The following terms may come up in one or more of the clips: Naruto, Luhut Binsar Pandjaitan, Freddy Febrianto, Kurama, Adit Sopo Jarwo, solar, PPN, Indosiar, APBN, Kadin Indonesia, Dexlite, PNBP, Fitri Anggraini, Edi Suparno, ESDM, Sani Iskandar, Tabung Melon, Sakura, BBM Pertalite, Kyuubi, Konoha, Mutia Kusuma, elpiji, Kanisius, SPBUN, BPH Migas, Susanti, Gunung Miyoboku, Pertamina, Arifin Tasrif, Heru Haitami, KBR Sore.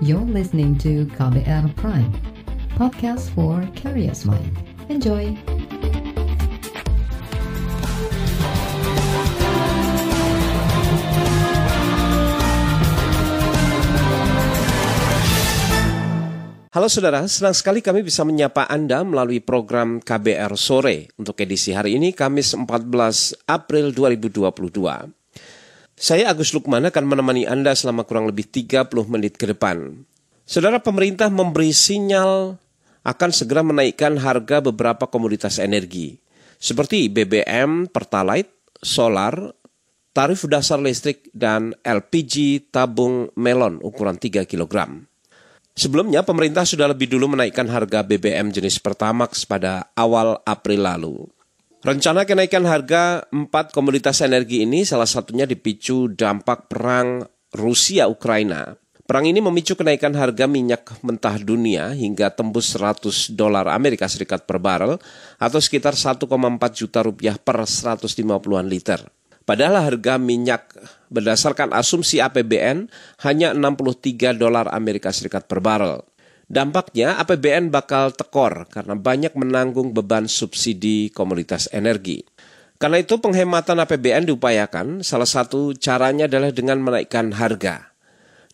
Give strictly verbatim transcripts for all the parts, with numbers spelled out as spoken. You're listening to K B R Prime, podcast for curious mind. Enjoy! Halo saudara, senang sekali kami bisa menyapa Anda melalui program K B R Sore untuk edisi hari ini Kamis empat belas April dua ribu dua puluh dua. Saya Agus Lukman akan menemani Anda selama kurang lebih tiga puluh menit ke depan. Saudara, pemerintah memberi sinyal akan segera menaikkan harga beberapa komoditas energi seperti B B M Pertalite, solar, tarif dasar listrik, dan L P G tabung melon ukuran tiga kilogram. Sebelumnya, pemerintah sudah lebih dulu menaikkan harga B B M jenis Pertamax pada awal April lalu. Rencana kenaikan harga empat komoditas energi ini salah satunya dipicu dampak perang Rusia-Ukraina. Perang ini memicu kenaikan harga minyak mentah dunia hingga tembus seratus dolar Amerika Serikat per barel atau sekitar satu koma empat juta rupiah per seratus lima puluhan liter. Padahal harga minyak berdasarkan asumsi A P B N hanya enam puluh tiga dolar Amerika Serikat per barel. Dampaknya A P B N bakal tekor karena banyak menanggung beban subsidi komoditas energi. Karena itu penghematan A P B N diupayakan, salah satu caranya adalah dengan menaikkan harga.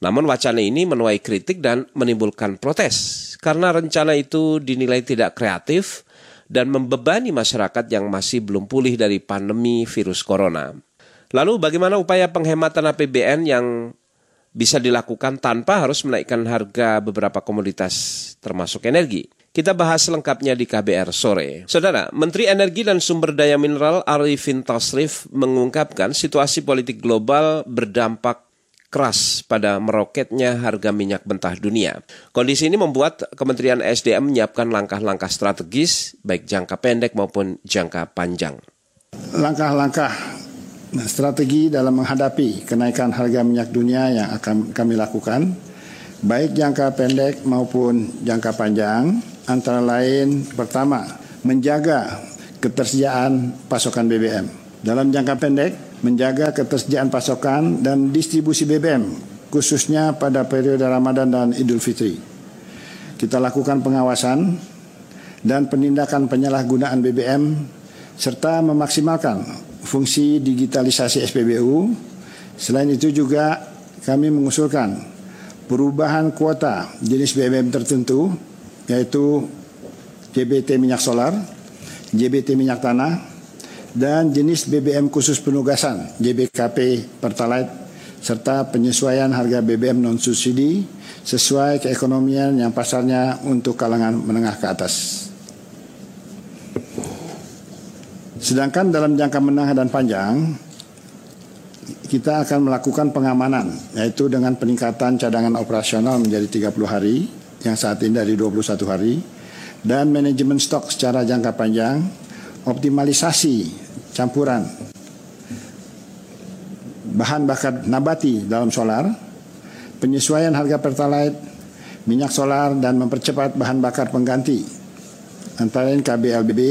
Namun wacana ini menuai kritik dan menimbulkan protes karena rencana itu dinilai tidak kreatif dan membebani masyarakat yang masih belum pulih dari pandemi virus corona. Lalu bagaimana upaya penghematan A P B N yang bisa dilakukan tanpa harus menaikkan harga beberapa komoditas termasuk energi? Kita bahas lengkapnya di K B R Sore. Saudara, Menteri Energi dan Sumber Daya Mineral Arifin Tasrif mengungkapkan situasi politik global berdampak keras pada meroketnya harga minyak mentah dunia. Kondisi ini membuat Kementerian E S D M menyiapkan langkah-langkah strategis baik jangka pendek maupun jangka panjang. Langkah-langkah Nah, strategi dalam menghadapi kenaikan harga minyak dunia yang akan kami lakukan, baik jangka pendek maupun jangka panjang, antara lain pertama, menjaga ketersediaan pasokan B B M. Dalam jangka pendek, menjaga ketersediaan pasokan dan distribusi B B M, khususnya pada periode Ramadan dan Idul Fitri. Kita lakukan pengawasan dan penindakan penyalahgunaan B B M, serta memaksimalkan fungsi digitalisasi S P B U. Selain itu juga kami mengusulkan perubahan kuota jenis B B M tertentu, yaitu J B T minyak solar, J B T minyak tanah, dan jenis B B M khusus penugasan J B K P Pertalite, serta penyesuaian harga B B M non-subsidi sesuai keekonomian yang pasarnya untuk kalangan menengah ke atas. Sedangkan dalam jangka menengah dan panjang, kita akan melakukan pengamanan, yaitu dengan peningkatan cadangan operasional menjadi tiga puluh hari, yang saat ini dari dua puluh satu hari, dan manajemen stok secara jangka panjang, optimalisasi campuran bahan bakar nabati dalam solar, penyesuaian harga Pertalite, minyak solar, dan mempercepat bahan bakar pengganti, antara lain K B L B B,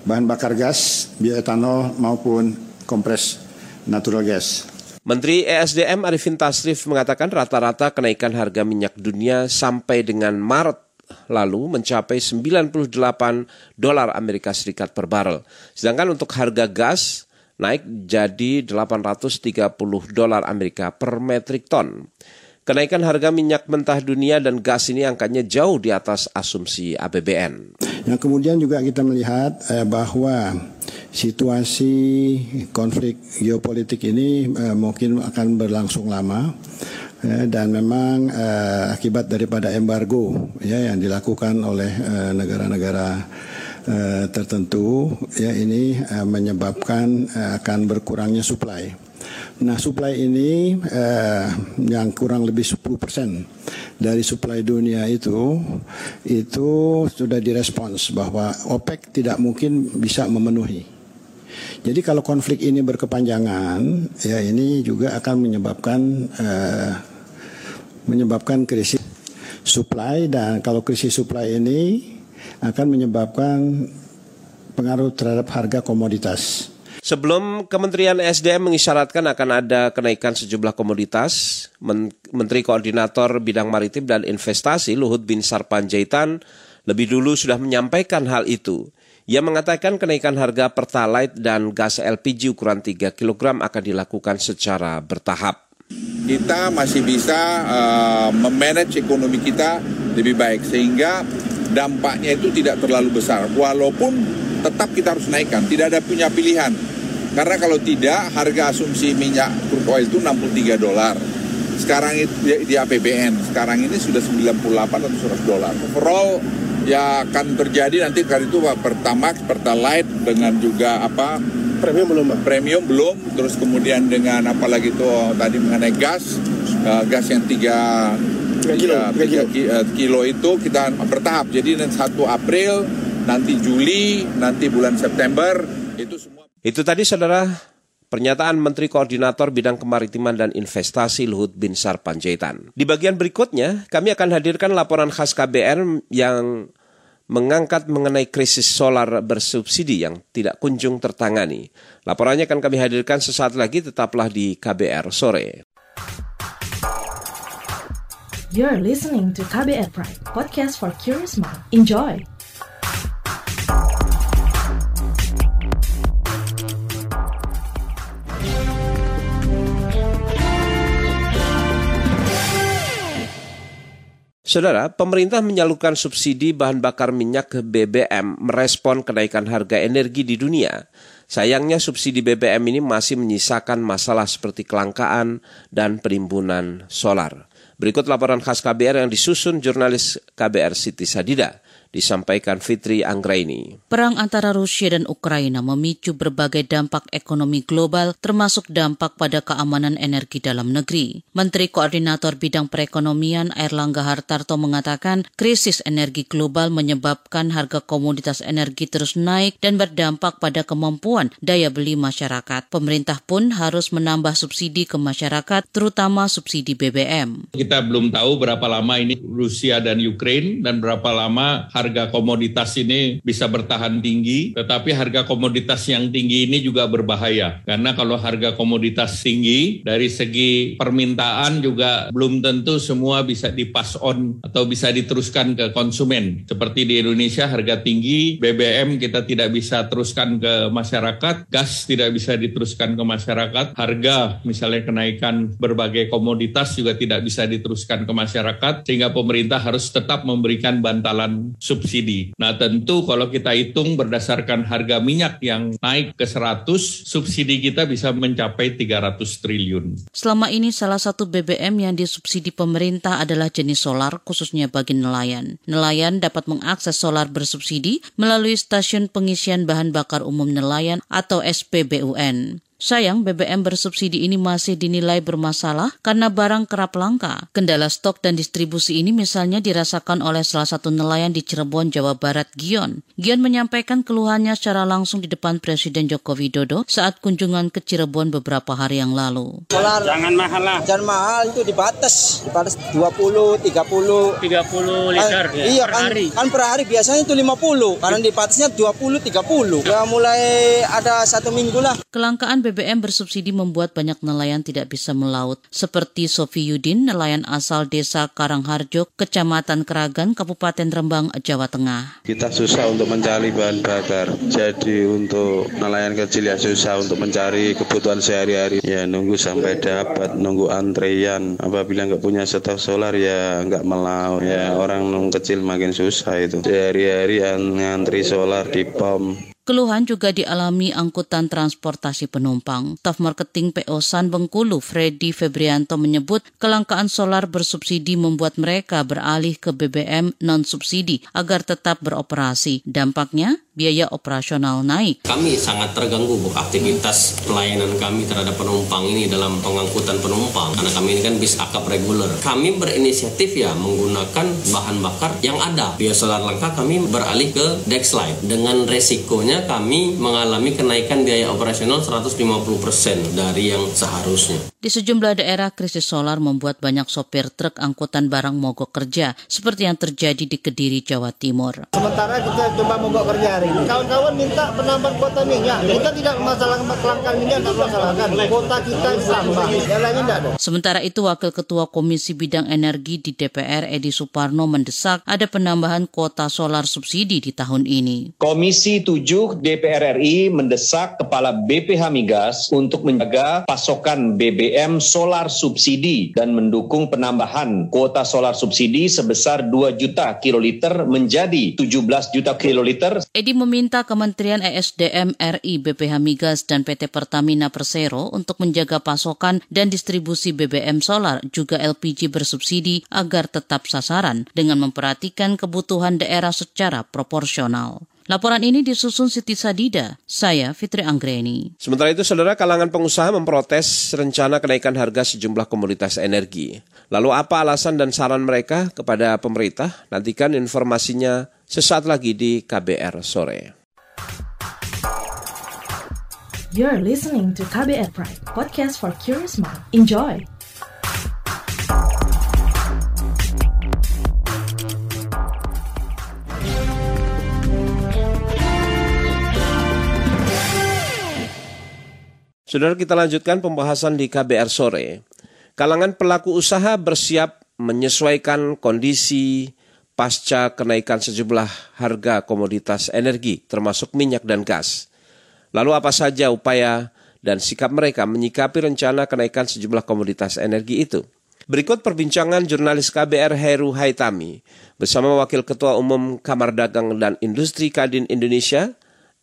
bahan bakar gas, bioetanol, maupun kompres natural gas. Menteri E S D M Arifin Tasrif mengatakan rata-rata kenaikan harga minyak dunia sampai dengan Maret lalu mencapai sembilan puluh delapan dolar Amerika Serikat per barel. Sedangkan untuk harga gas naik jadi delapan ratus tiga puluh dolar Amerika per metrik ton. Kenaikan harga minyak mentah dunia dan gas ini angkanya jauh di atas asumsi A P B N. Yang kemudian juga kita melihat eh, bahwa situasi konflik geopolitik ini eh, mungkin akan berlangsung lama eh, dan memang eh, akibat daripada embargo ya yang dilakukan oleh eh, negara-negara eh, tertentu ya ini eh, menyebabkan eh, akan berkurangnya suplai. Nah, suplai ini eh, yang kurang lebih sepuluh persen dari suplai dunia itu, itu sudah direspons bahwa OPEC tidak mungkin bisa memenuhi. Jadi kalau konflik ini berkepanjangan, ya ini juga akan menyebabkan eh, menyebabkan krisis suplai, dan kalau krisis suplai ini akan menyebabkan pengaruh terhadap harga komoditas. Sebelum Kementerian E S D M mengisyaratkan akan ada kenaikan sejumlah komoditas, Menteri Koordinator Bidang Maritim dan Investasi Luhut Binsar Pandjaitan lebih dulu sudah menyampaikan hal itu. Ia mengatakan kenaikan harga Pertalite dan gas L P G ukuran tiga kilogram akan dilakukan secara bertahap. Kita masih bisa uh, memanage ekonomi kita lebih baik sehingga dampaknya itu tidak terlalu besar. Walaupun tetap kita harus naikkan, tidak ada punya pilihan. Karena kalau tidak, harga asumsi minyak crude oil itu enam puluh tiga dolar. Sekarang itu di A P B N, sekarang ini sudah sembilan puluh delapan atau seratus dolar. Overall ya akan terjadi nanti kali itu Pertamax, Pertalite dengan juga apa? Premium belum, Pak? Premium belum, terus kemudian dengan apalagi itu tadi mengenai gas, uh, gas yang tiga kilo itu kita bertahap. Jadi satu April, nanti Juli, nanti bulan September, itu semua. Itu tadi saudara, pernyataan Menteri Koordinator Bidang Kemaritiman dan Investasi Luhut Binsar Pandjaitan. Di bagian berikutnya, kami akan hadirkan laporan khas K B R yang mengangkat mengenai krisis solar bersubsidi yang tidak kunjung tertangani. Laporannya akan kami hadirkan sesaat lagi, tetaplah di K B R Sore. You're listening to K B R Prime, podcast for curious mind. Enjoy! Saudara, pemerintah menyalurkan subsidi bahan bakar minyak ke B B M merespon kenaikan harga energi di dunia. Sayangnya subsidi B B M ini masih menyisakan masalah seperti kelangkaan dan penimbunan solar. Berikut laporan khas K B R yang disusun jurnalis K B R Siti Sadida, disampaikan Fitri Anggraini. Perang antara Rusia dan Ukraina memicu berbagai dampak ekonomi global, termasuk dampak pada keamanan energi dalam negeri. Menteri Koordinator Bidang Perekonomian Airlangga Hartarto mengatakan krisis energi global menyebabkan harga komoditas energi terus naik dan berdampak pada kemampuan daya beli masyarakat. Pemerintah pun harus menambah subsidi ke masyarakat, terutama subsidi B B M. Kita belum tahu berapa lama ini Rusia dan Ukraina dan berapa lama harga komoditas ini bisa bertahan tinggi, tetapi harga komoditas yang tinggi ini juga berbahaya. Karena kalau harga komoditas tinggi, dari segi permintaan juga belum tentu semua bisa di-pass on atau bisa diteruskan ke konsumen. Seperti di Indonesia harga tinggi, B B M kita tidak bisa teruskan ke masyarakat, gas tidak bisa diteruskan ke masyarakat, harga misalnya kenaikan berbagai komoditas juga tidak bisa diteruskan ke masyarakat, sehingga pemerintah harus tetap memberikan bantalan subsidi. Nah tentu kalau kita hitung berdasarkan harga minyak yang naik ke seratus, subsidi kita bisa mencapai tiga ratus triliun. Selama ini salah satu B B M yang disubsidi pemerintah adalah jenis solar, khususnya bagi nelayan. Nelayan dapat mengakses solar bersubsidi melalui stasiun pengisian bahan bakar umum nelayan atau S P B U N. Sayang, B B M bersubsidi ini masih dinilai bermasalah karena barang kerap langka. Kendala stok dan distribusi ini misalnya dirasakan oleh salah satu nelayan di Cirebon, Jawa Barat, Gion. Gion menyampaikan keluhannya secara langsung di depan Presiden Joko Widodo saat kunjungan ke Cirebon beberapa hari yang lalu. Solar, jangan mahal lah. Jangan mahal, itu dibatas. Dibatas dua puluh, tiga puluh. tiga puluh liter kan, ya, iya, per kan, hari. Kan per hari biasanya itu lima puluh, karena dibatasnya dua puluh, tiga puluh. Ya mulai ada satu minggu lah. Kelangkaan B B M bersubsidi membuat banyak nelayan tidak bisa melaut, seperti Sofi Yudin, nelayan asal desa Karangharjo, Kecamatan Keragan, Kabupaten Rembang, Jawa Tengah. Kita susah untuk mencari bahan bakar, jadi untuk nelayan kecil ya susah untuk mencari kebutuhan sehari-hari. Ya nunggu sampai dapat, nunggu antrean. Apabila nggak punya stok solar ya nggak melaut. Ya orang kecil makin susah itu. Sehari-hari antri solar di pom. Keluhan juga dialami angkutan transportasi penumpang. Staf marketing P O San Bengkulu, Freddy Febrianto menyebut kelangkaan solar bersubsidi membuat mereka beralih ke B B M non-subsidi agar tetap beroperasi. Dampaknya, biaya operasional naik. Kami sangat terganggu bu aktivitas pelayanan kami terhadap penumpang ini dalam pengangkutan penumpang. Karena kami ini kan bis akap reguler. Kami berinisiatif ya menggunakan bahan bakar yang ada. Biaya solar langka kami beralih ke Dexlite dengan resikonya kami mengalami kenaikan biaya operasional seratus lima puluh persen dari yang seharusnya. Di sejumlah daerah, krisis solar membuat banyak sopir truk angkutan barang mogok kerja, seperti yang terjadi di Kediri, Jawa Timur. Sementara kita cuma mogok kerja hari ini. Kawan-kawan minta penambahan kuota minyak. Kita tidak masalah kelangkaan minyak, tidak masalahkan. Kuota kita sama. Yang lain tidak ada. Sementara itu, Wakil Ketua Komisi Bidang Energi di D P R, Edi Suparno, mendesak ada penambahan kuota solar subsidi di tahun ini. Komisi tujuh D P R R I mendesak Kepala B P H Migas untuk menjaga pasokan B B M solar subsidi dan mendukung penambahan kuota solar subsidi sebesar dua juta kiloliter menjadi tujuh belas juta kiloliter. Edi meminta Kementerian E S D M R I, B P H Migas, dan P T Pertamina Persero untuk menjaga pasokan dan distribusi B B M solar juga L P G bersubsidi agar tetap sasaran dengan memperhatikan kebutuhan daerah secara proporsional. Laporan ini disusun Siti Sadida, saya Fitri Anggraini. Sementara itu, saudara, kalangan pengusaha memprotes rencana kenaikan harga sejumlah komoditas energi. Lalu apa alasan dan saran mereka kepada pemerintah? Nantikan informasinya sesaat lagi di K B R Sore. You're listening to K B R Prime, podcast for curious mind. Enjoy! Saudara, kita lanjutkan pembahasan di K B R Sore. Kalangan pelaku usaha bersiap menyesuaikan kondisi pasca kenaikan sejumlah harga komoditas energi, termasuk minyak dan gas. Lalu apa saja upaya dan sikap mereka menyikapi rencana kenaikan sejumlah komoditas energi itu? Berikut perbincangan jurnalis K B R Heru Haitami bersama Wakil Ketua Umum Kamar Dagang dan Industri Kadin Indonesia,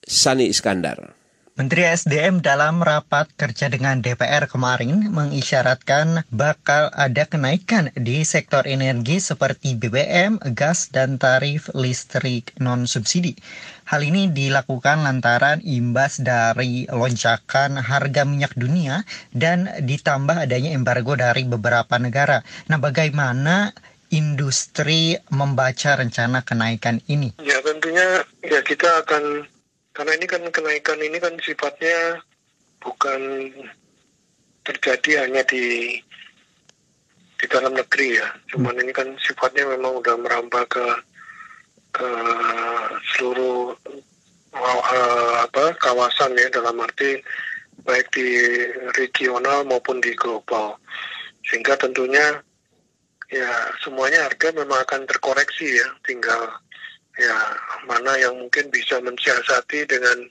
Sani Iskandar. Menteri S D M dalam rapat kerja dengan D P R kemarin mengisyaratkan bakal ada kenaikan di sektor energi seperti B B M, gas, dan tarif listrik non-subsidi. Hal ini dilakukan lantaran imbas dari lonjakan harga minyak dunia dan ditambah adanya embargo dari beberapa negara. Nah, bagaimana industri membaca rencana kenaikan ini? Ya, tentunya ya kita akan... Karena ini kan kenaikan ini kan sifatnya bukan terjadi hanya di di dalam negeri ya. Cuman ini kan sifatnya memang udah merambah ke ke seluruh uh, apa kawasan ya, dalam arti baik di regional maupun di global. Sehingga tentunya ya semuanya harga memang akan terkoreksi ya, tinggal ya mana yang mungkin bisa mensiasati dengan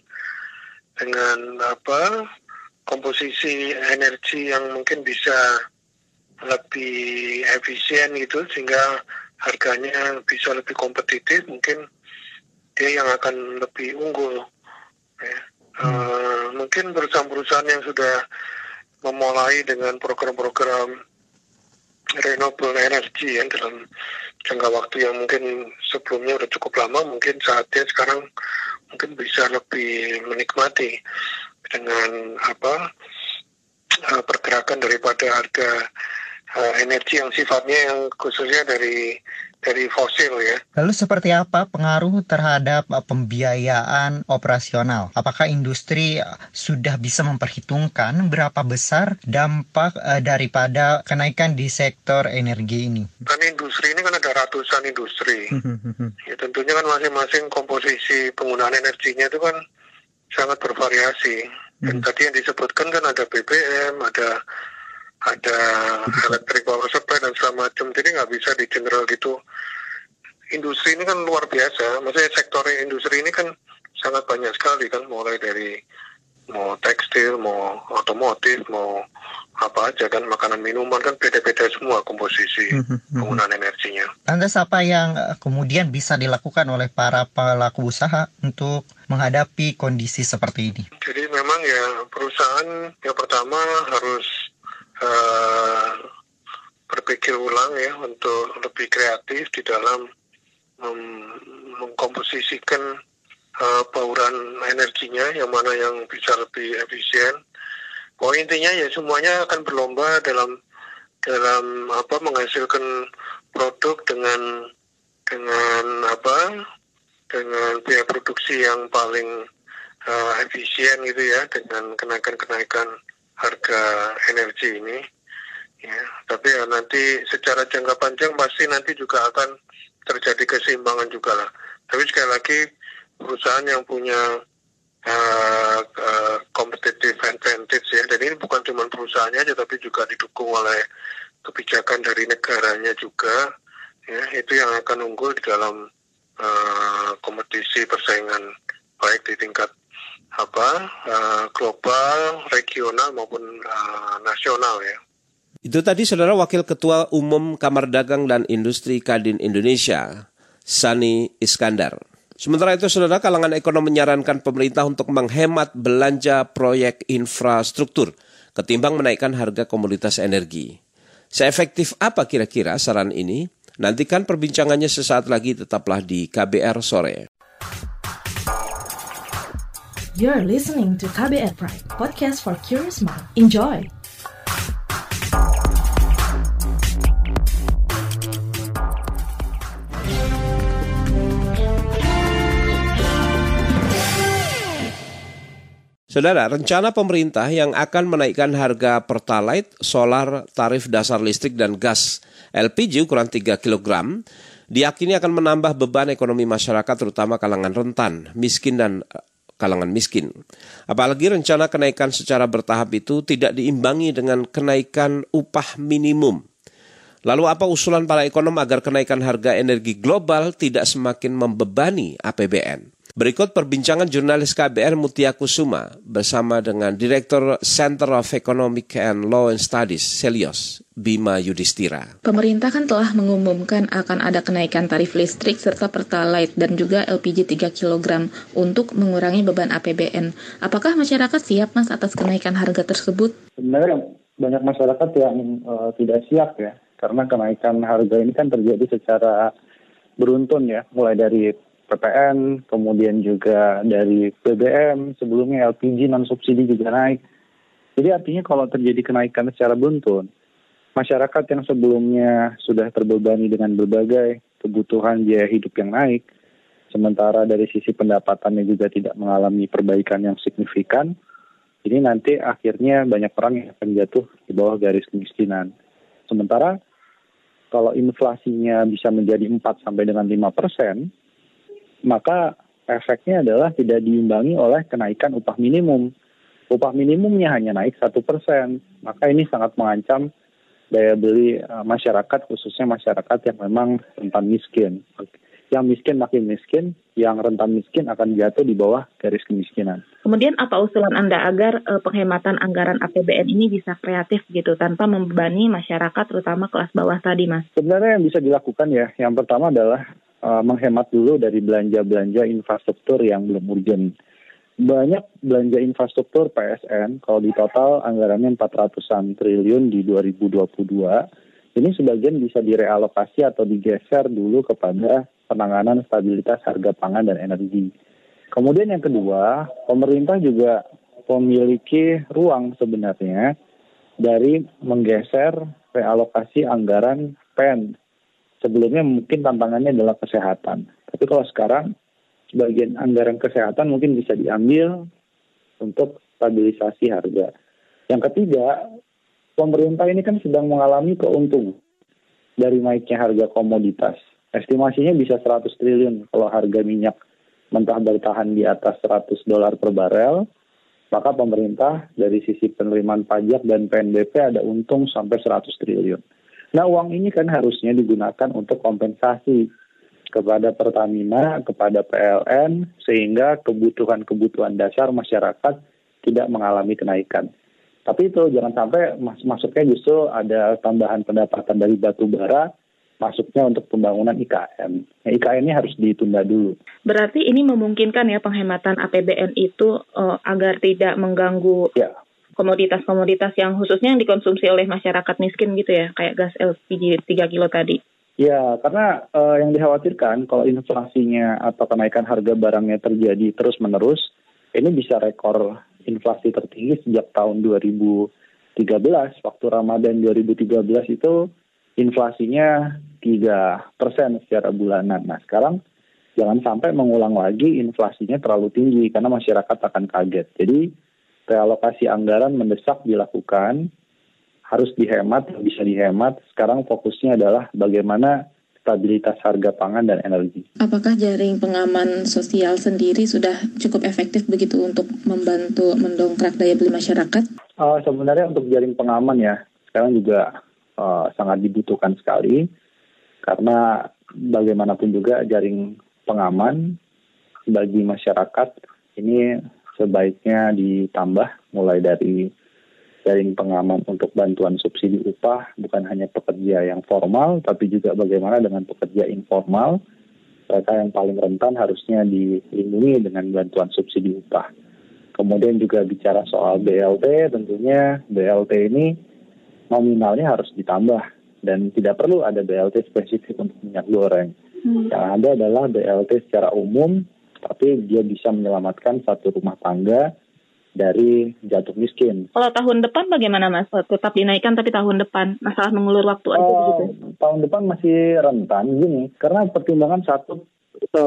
dengan apa komposisi energi yang mungkin bisa lebih efisien gitu sehingga harganya bisa lebih kompetitif, mungkin dia yang akan lebih unggul ya. hmm. uh, mungkin perusahaan-perusahaan yang sudah memulai dengan program-program renewable energy yang dalam jangka waktu yang mungkin sebelumnya udah cukup lama, mungkin saatnya sekarang mungkin bisa lebih menikmati dengan apa pergerakan daripada harga uh, energi yang sifatnya yang khususnya dari dari fosil ya. Lalu seperti apa pengaruh terhadap pembiayaan operasional? Apakah industri sudah bisa memperhitungkan berapa besar dampak daripada kenaikan di sektor energi ini? Kan industri ini kan ada ratusan industri. Ya, tentunya kan masing-masing komposisi penggunaan energinya itu kan sangat bervariasi. Dan hmm. tadi yang disebutkan kan ada B B M, ada ada elektrik power supply dan segala macam, jadi nggak bisa di general gitu. Industri ini kan luar biasa, maksudnya sektor industri ini kan sangat banyak sekali kan, mulai dari mau tekstil, mau otomotif, mau apa aja kan, makanan minuman kan beda-beda semua komposisi penggunaan energinya. Lantas apa yang kemudian bisa dilakukan oleh para pelaku usaha untuk menghadapi kondisi seperti ini? Jadi memang ya perusahaan yang pertama harus Uh, berpikir ulang ya untuk lebih kreatif di dalam mem- mengkomposisikan uh, bauran energinya yang mana yang bisa lebih efisien. Oh, intinya ya semuanya akan berlomba dalam dalam apa menghasilkan produk dengan dengan apa dengan biaya produksi yang paling uh, efisien gitu ya, dengan kenaikan-kenaikan harga energi ini. Ya, tapi ya nanti secara jangka panjang pasti nanti juga akan terjadi keseimbangan juga lah. Tapi sekali lagi perusahaan yang punya uh, uh, competitive advantage ya, dan ini bukan cuma perusahaannya aja tapi juga didukung oleh kebijakan dari negaranya juga. Ya, itu yang akan unggul di dalam uh, kompetisi persaingan baik di tingkat apa uh, global, regional maupun uh, nasional ya. Itu tadi saudara Wakil Ketua Umum Kamar Dagang dan Industri Kadin Indonesia, Sani Iskandar. Sementara itu saudara, kalangan ekonom menyarankan pemerintah untuk menghemat belanja proyek infrastruktur ketimbang menaikkan harga komoditas energi. Seefektif apa kira-kira saran ini? Nantikan perbincangannya sesaat lagi, tetaplah di K B R Sore. You're listening to K B R Prime, podcast for curious mind. Enjoy! Saudara, rencana pemerintah yang akan menaikkan harga Pertalite, solar, tarif dasar listrik, dan gas L P G ukuran tiga kilogram diyakini akan menambah beban ekonomi masyarakat, terutama kalangan rentan, miskin, dan kalangan miskin. Apalagi rencana kenaikan secara bertahap itu tidak diimbangi dengan kenaikan upah minimum. Lalu apa usulan para ekonom agar kenaikan harga energi global tidak semakin membebani A P B N? Berikut perbincangan jurnalis K B R Mutia Kusuma bersama dengan Direktur Center of Economic and Law and Studies, Celios Bima Yudhistira. Pemerintah kan telah mengumumkan akan ada kenaikan tarif listrik serta Pertalite dan juga L P G tiga kilogram untuk mengurangi beban A P B N. Apakah masyarakat siap, Mas, atas kenaikan harga tersebut? Sebenarnya banyak masyarakat yang uh, tidak siap ya, karena kenaikan harga ini kan terjadi secara beruntun ya, mulai dari P P N, kemudian juga dari B B M, sebelumnya L P G non-subsidi juga naik. Jadi artinya kalau terjadi kenaikan secara beruntun, masyarakat yang sebelumnya sudah terbebani dengan berbagai kebutuhan biaya hidup yang naik, sementara dari sisi pendapatannya juga tidak mengalami perbaikan yang signifikan, ini nanti akhirnya banyak orang yang akan jatuh di bawah garis kemiskinan. Sementara kalau inflasinya bisa menjadi empat sampai dengan lima persen, maka efeknya adalah tidak diimbangi oleh kenaikan upah minimum. Upah minimumnya hanya naik satu persen. Maka ini sangat mengancam daya beli masyarakat, khususnya masyarakat yang memang rentan miskin. Yang miskin makin miskin, yang rentan miskin akan jatuh di bawah garis kemiskinan. Kemudian apa usulan Anda agar e, penghematan anggaran A P B N ini bisa kreatif gitu, tanpa membebani masyarakat, terutama kelas bawah tadi, Mas? Sebenarnya yang bisa dilakukan ya, yang pertama adalah menghemat dulu dari belanja-belanja infrastruktur yang belum urgent. Banyak belanja infrastruktur P S N, kalau di total anggarannya empat ratusan triliun di dua ribu dua puluh dua, ini sebagian bisa direalokasi atau digeser dulu kepada penanganan stabilitas harga pangan dan energi. Kemudian yang kedua, pemerintah juga memiliki ruang sebenarnya dari menggeser realokasi anggaran P E N. Sebelumnya mungkin tantangannya adalah kesehatan. Tapi kalau sekarang, sebagian anggaran kesehatan mungkin bisa diambil untuk stabilisasi harga. Yang ketiga, pemerintah ini kan sedang mengalami keuntungan dari naiknya harga komoditas. Estimasinya bisa seratus triliun kalau harga minyak mentah bertahan di atas seratus dolar per barel. Maka pemerintah dari sisi penerimaan pajak dan P N B P ada untung sampai seratus triliun. Nah, uang ini kan harusnya digunakan untuk kompensasi kepada Pertamina, kepada P L N, sehingga kebutuhan-kebutuhan dasar masyarakat tidak mengalami kenaikan. Tapi itu jangan sampai mas- masuknya justru ada tambahan pendapatan dari batu bara, masuknya untuk pembangunan I K N. Nah, I K N ini harus ditunda dulu. Berarti ini memungkinkan ya penghematan A P B N itu uh, agar tidak mengganggu ya komoditas-komoditas yang khususnya yang dikonsumsi oleh masyarakat miskin gitu ya, kayak gas L P G tiga kilo tadi. Ya, karena uh, yang dikhawatirkan kalau inflasinya atau kenaikan harga barangnya terjadi terus-menerus, ini bisa rekor inflasi tertinggi sejak tahun dua ribu tiga belas. Waktu Ramadan dua ribu tiga belas itu inflasinya tiga persen secara bulanan. Nah, sekarang jangan sampai mengulang lagi inflasinya terlalu tinggi, karena masyarakat akan kaget. Jadi realokasi anggaran mendesak dilakukan, harus dihemat, bisa dihemat. Sekarang fokusnya adalah bagaimana stabilitas harga pangan dan energi. Apakah jaring pengaman sosial sendiri sudah cukup efektif begitu untuk membantu mendongkrak daya beli masyarakat? Uh, sebenarnya untuk jaring pengaman ya, sekarang juga uh, sangat dibutuhkan sekali. Karena bagaimanapun juga jaring pengaman bagi masyarakat ini sebaiknya ditambah mulai dari jaring pengaman untuk bantuan subsidi upah, bukan hanya pekerja yang formal, tapi juga bagaimana dengan pekerja informal. Mereka yang paling rentan harusnya dilindungi dengan bantuan subsidi upah. Kemudian juga bicara soal B L T, tentunya B L T ini nominalnya harus ditambah. Dan tidak perlu ada B L T spesifik untuk minyak goreng. Hmm. Yang ada adalah B L T secara umum, tapi dia bisa menyelamatkan satu rumah tangga dari jatuh miskin. Kalau tahun depan bagaimana Mas? Tetap dinaikkan tapi tahun depan, masalah mengulur waktu aja oh, gitu. Tahun depan masih rentan gini, karena pertimbangan satu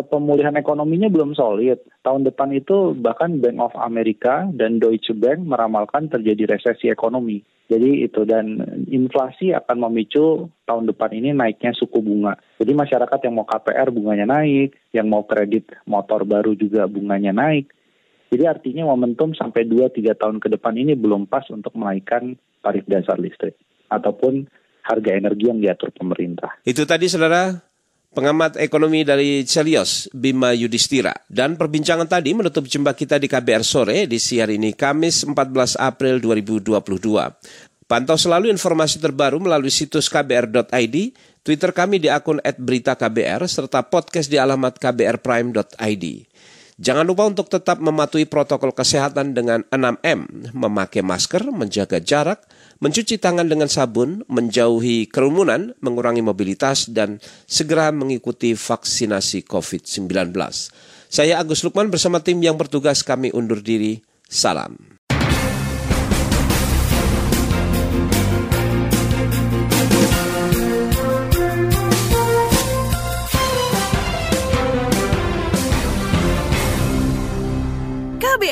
pemulihan ekonominya belum solid. Tahun depan itu bahkan Bank of America dan Deutsche Bank meramalkan terjadi resesi ekonomi. Jadi itu, dan inflasi akan memicu tahun depan ini naiknya suku bunga. Jadi masyarakat yang mau K P R bunganya naik, yang mau kredit motor baru juga bunganya naik. Jadi artinya momentum sampai dua tiga tahun ke depan ini belum pas untuk menaikkan tarif dasar listrik ataupun harga energi yang diatur pemerintah. Itu tadi saudara pengamat ekonomi dari Celios Bima Yudhistira. Dan perbincangan tadi menutup jumpa kita di K B R Sore di siar ini Kamis empat belas April dua ribu dua puluh dua. Pantau selalu informasi terbaru melalui situs k b r titik i d, Twitter kami di akun et berita k b r, serta podcast di alamat k b r prime titik i d. Jangan lupa untuk tetap mematuhi protokol kesehatan dengan enam M, memakai masker, menjaga jarak, mencuci tangan dengan sabun, menjauhi kerumunan, mengurangi mobilitas, dan segera mengikuti vaksinasi covid sembilan belas. Saya Agus Lukman bersama tim yang bertugas, kami undur diri. Salam. K B